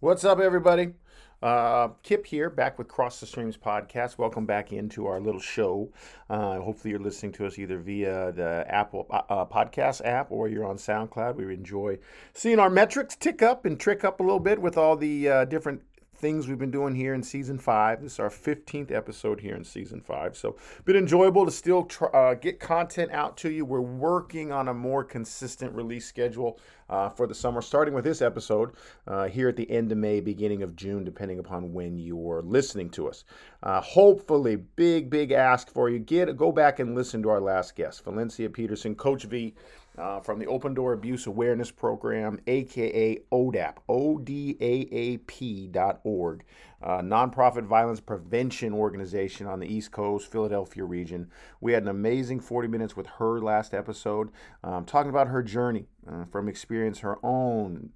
What's up, everybody? Kip here, back with Cross the Streams podcast. Welcome back into our little show. Hopefully you're listening to us either via the Apple podcast app or you're on SoundCloud. We enjoy seeing our metrics tick up and trick up a little bit with all the different things we've been doing here in Season 5. This is our 15th episode here in Season 5. So been enjoyable to still get content out to you. We're working on a more consistent release schedule for the summer, starting with this episode here at the end of May, beginning of June, depending upon when you're listening to us. Hopefully, big ask for you. Go back and listen to our last guest, Valencia Peterson, Coach V, from the Open Door Abuse Awareness Program, a.k.a. ODAP, ODAAP.org, nonprofit violence prevention organization on the East Coast, Philadelphia region. We had an amazing 40 minutes with her last episode, talking about her journey from experience, her own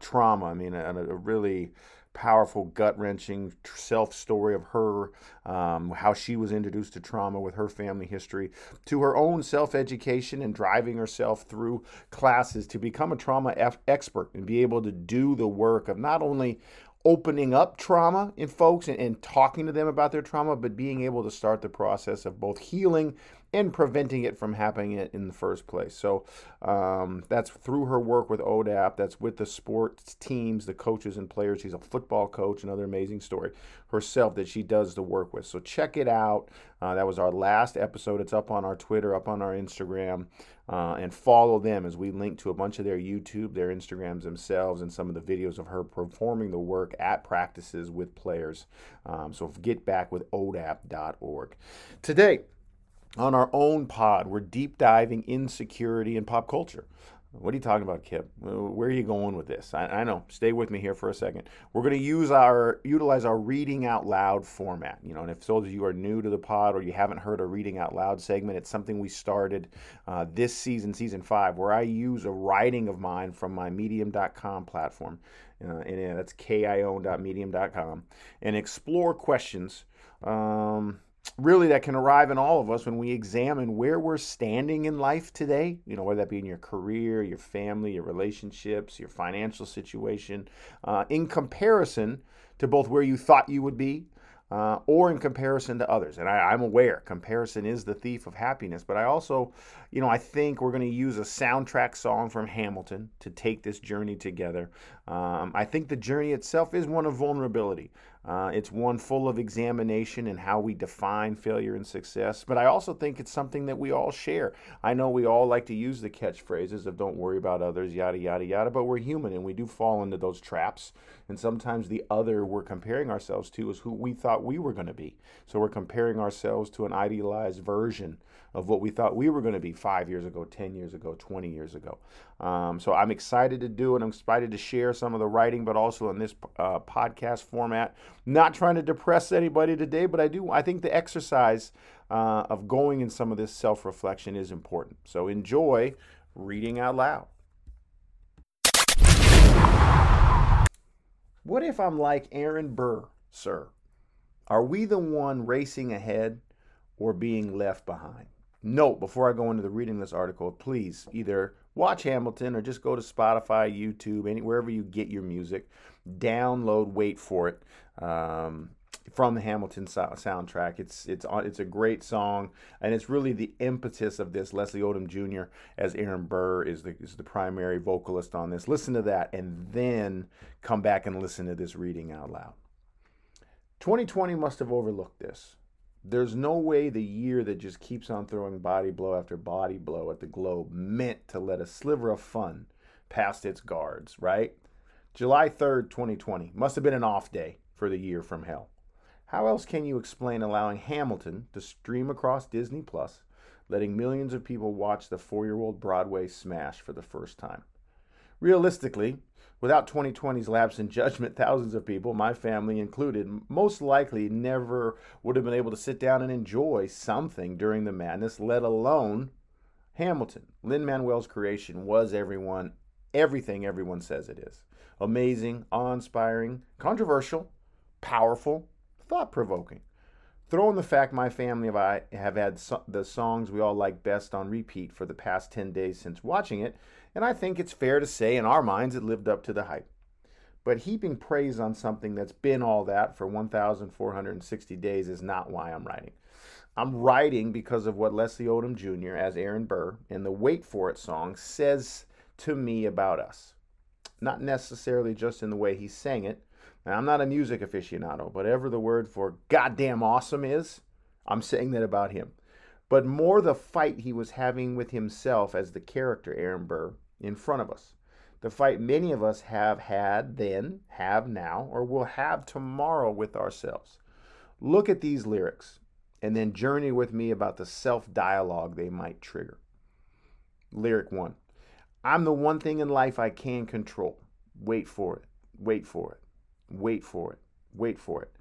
trauma. I mean, a really powerful, gut-wrenching self-story of her, how she was introduced to trauma with her family history, to her own self-education and driving herself through classes to become a trauma expert and be able to do the work of not only opening up trauma in folks and talking to them about their trauma, but being able to start the process of both healing and preventing it from happening in the first place. So that's through her work with ODAP, that's with the sports teams, the coaches and players. She's a football coach, another amazing story herself that she does the work with. So check it out. That was our last episode. It's up on our Twitter, up on our Instagram, and follow them as we link to a bunch of their YouTube, their Instagrams themselves, and some of the videos of her performing the work at practices with players. So get back with ODAP.org. Today, on our own pod, we're deep diving insecurity and pop culture. What are you talking about, Kip? Where are you going with this? I know. Stay with me here for a second. We're going to utilize our reading out loud format. You know, and if those of you are new to the pod or you haven't heard a reading out loud segment, it's something we started this season, Season 5, where I use a writing of mine from my Medium.com platform, and that's kion.medium.com, and explore questions really that can arrive in all of us when we examine where we're standing in life today, you know, whether that be in your career, your family, your relationships, your financial situation, in comparison to both where you thought you would be or in comparison to others. And I'm aware comparison is the thief of happiness, but I also, you know, I think we're going to use a soundtrack song from Hamilton to take this journey together. I think the journey itself is one of vulnerability. It's one full of examination and how we define failure and success, but I also think it's something that we all share. I know we all like to use the catchphrases of don't worry about others, yada, yada, yada, but we're human and we do fall into those traps, and sometimes the other we're comparing ourselves to is who we thought we were going to be. So we're comparing ourselves to an idealized version of what we thought we were going to be 5 years ago, 10 years ago, 20 years ago. So I'm excited to do it. I'm excited to share some of the writing, but also in this podcast format. Not trying to depress anybody today, but I think the exercise of going in some of this self-reflection is important. So enjoy reading out loud. What if I'm like Aaron Burr, sir? Are we the one racing ahead or being left behind? Note, before I go into the reading this article, please either watch Hamilton or just go to Spotify, YouTube, wherever you get your music. Download, wait for it, from the Hamilton soundtrack. It's a great song, and it's really the impetus of this. Leslie Odom Jr. as Aaron Burr is the primary vocalist on this. Listen to that, and then come back and listen to this reading out loud. 2020 must have overlooked this. There's no way the year that just keeps on throwing body blow after body blow at the globe meant to let a sliver of fun past its guards, right? July 3rd, 2020. Must have been an off day for the year from hell. How else can you explain allowing Hamilton to stream across Disney Plus, letting millions of people watch the 4-year-old Broadway smash for the first time? Realistically, without 2020's lapse in judgment, thousands of people, my family included, most likely never would have been able to sit down and enjoy something during the madness, let alone Hamilton. Lin-Manuel's creation was everything everyone says it is. Amazing, awe-inspiring, controversial, powerful, thought-provoking. Throw in the fact my family and I have had the songs we all like best on repeat for the past 10 days since watching it, and I think it's fair to say in our minds it lived up to the hype. But heaping praise on something that's been all that for 1,460 days is not why I'm writing. I'm writing because of what Leslie Odom Jr. as Aaron Burr in the Wait For It song says to me about us. Not necessarily just in the way he sang it. Now, I'm not a music aficionado, but ever the word for goddamn awesome is, I'm saying that about him. But more the fight he was having with himself as the character Aaron Burr in front of us. The fight many of us have had then, have now, or will have tomorrow with ourselves. Look at these lyrics and then journey with me about the self-dialogue they might trigger. Lyric 1. I'm the one thing in life I can control. Wait for it. Wait for it. Wait for it. Wait for it.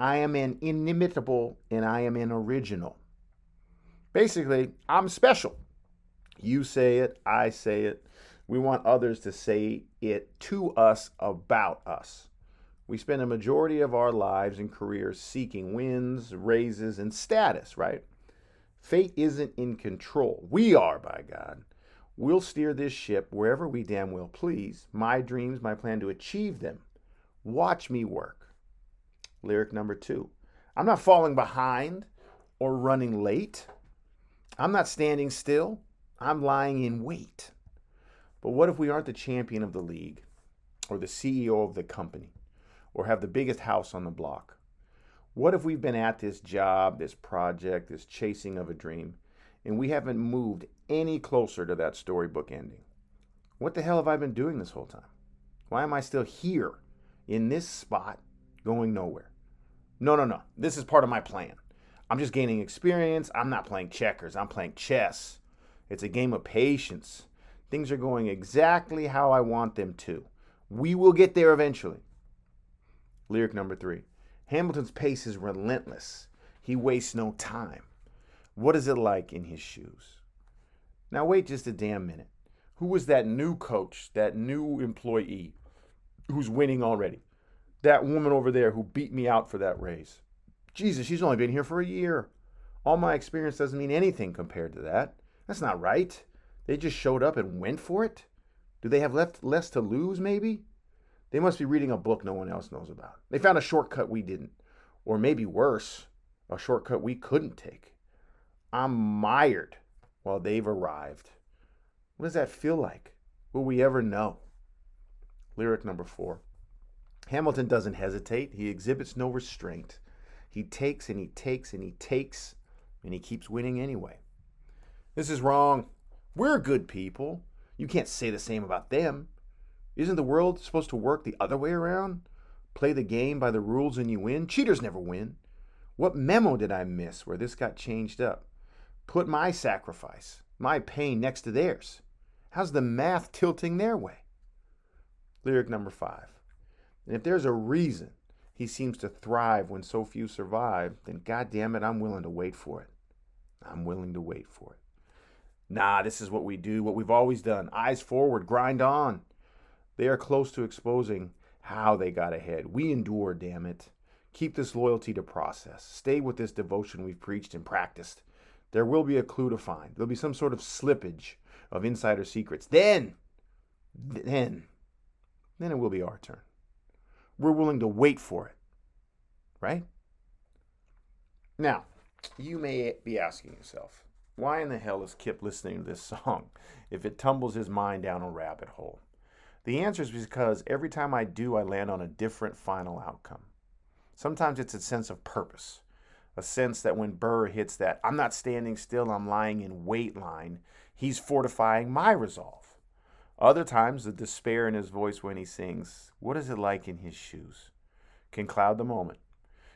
I am an inimitable and I am an original. Basically, I'm special. You say it. I say it. We want others to say it to us about us. We spend a majority of our lives and careers seeking wins, raises, and status, right? Fate isn't in control. We are, by God. We'll steer this ship wherever we damn well please. My dreams, my plan to achieve them. Watch me work. Lyric number 2. I'm not falling behind or running late. I'm not standing still. I'm lying in wait. But what if we aren't the champion of the league or the CEO of the company or have the biggest house on the block? What if we've been at this job, this project, this chasing of a dream, and we haven't moved any closer to that storybook ending? What the hell have I been doing this whole time? Why am I still here in this spot going nowhere? No. This is part of my plan. I'm just gaining experience. I'm not playing checkers. I'm playing chess. It's a game of patience. Things are going exactly how I want them to. We will get there eventually. Lyric number 3. Hamilton's pace is relentless. He wastes no time. What is it like in his shoes? Now wait just a damn minute. Who was that new coach, that new employee who's winning already? That woman over there who beat me out for that raise. Jesus, she's only been here for a year. All my experience doesn't mean anything compared to that. That's not right. They just showed up and went for it? Do they have less to lose, maybe? They must be reading a book no one else knows about. They found a shortcut we didn't. Or maybe worse, a shortcut we couldn't take. I'm mired while they've arrived. What does that feel like? Will we ever know? Lyric number 4. Hamilton doesn't hesitate. He exhibits no restraint. He takes and he takes and he takes, and he keeps winning anyway. This is wrong. We're good people. You can't say the same about them. Isn't the world supposed to work the other way around? Play the game by the rules and you win? Cheaters never win. What memo did I miss where this got changed up? Put my sacrifice, my pain next to theirs. How's the math tilting their way? Lyric number 5. And if there's a reason he seems to thrive when so few survive, then goddammit, I'm willing to wait for it. I'm willing to wait for it. Nah, this is what we do, what we've always done. Eyes forward, grind on. They are close to exposing how they got ahead. We endure, damn it. Keep this loyalty to process. Stay with this devotion we've preached and practiced. There will be a clue to find. There'll be some sort of slippage of insider secrets. Then it will be our turn. We're willing to wait for it, right? Now, you may be asking yourself, why in the hell is Kip listening to this song if it tumbles his mind down a rabbit hole? The answer is because every time I do, I land on a different final outcome. Sometimes it's a sense of purpose, a sense that when Burr hits that, I'm not standing still, I'm lying in wait line, he's fortifying my resolve. Other times, the despair in his voice when he sings, what is it like in his shoes, can cloud the moment.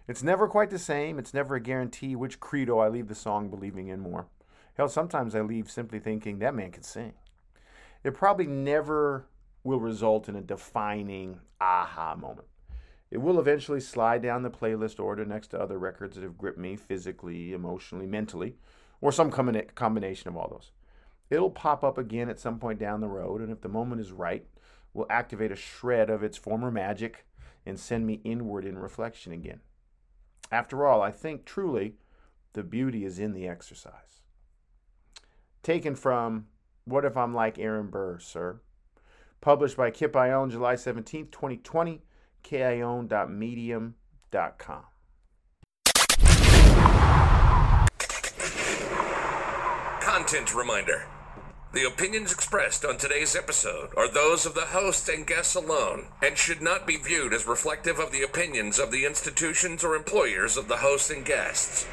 It's never quite the same. It's never a guarantee which credo I leave the song believing in more. Hell, sometimes I leave simply thinking, that man can sing. It probably never will result in a defining aha moment. It will eventually slide down the playlist order next to other records that have gripped me physically, emotionally, mentally, or some combination of all those. It'll pop up again at some point down the road, and if the moment is right, will activate a shred of its former magic and send me inward in reflection again. After all, I think truly the beauty is in the exercise. Taken from What If I'm Like Aaron Burr, Sir? Published by Kip Ione, July 17th, 2020, kione.medium.com. Content reminder. The opinions expressed on today's episode are those of the host and guests alone and should not be viewed as reflective of the opinions of the institutions or employers of the host and guests.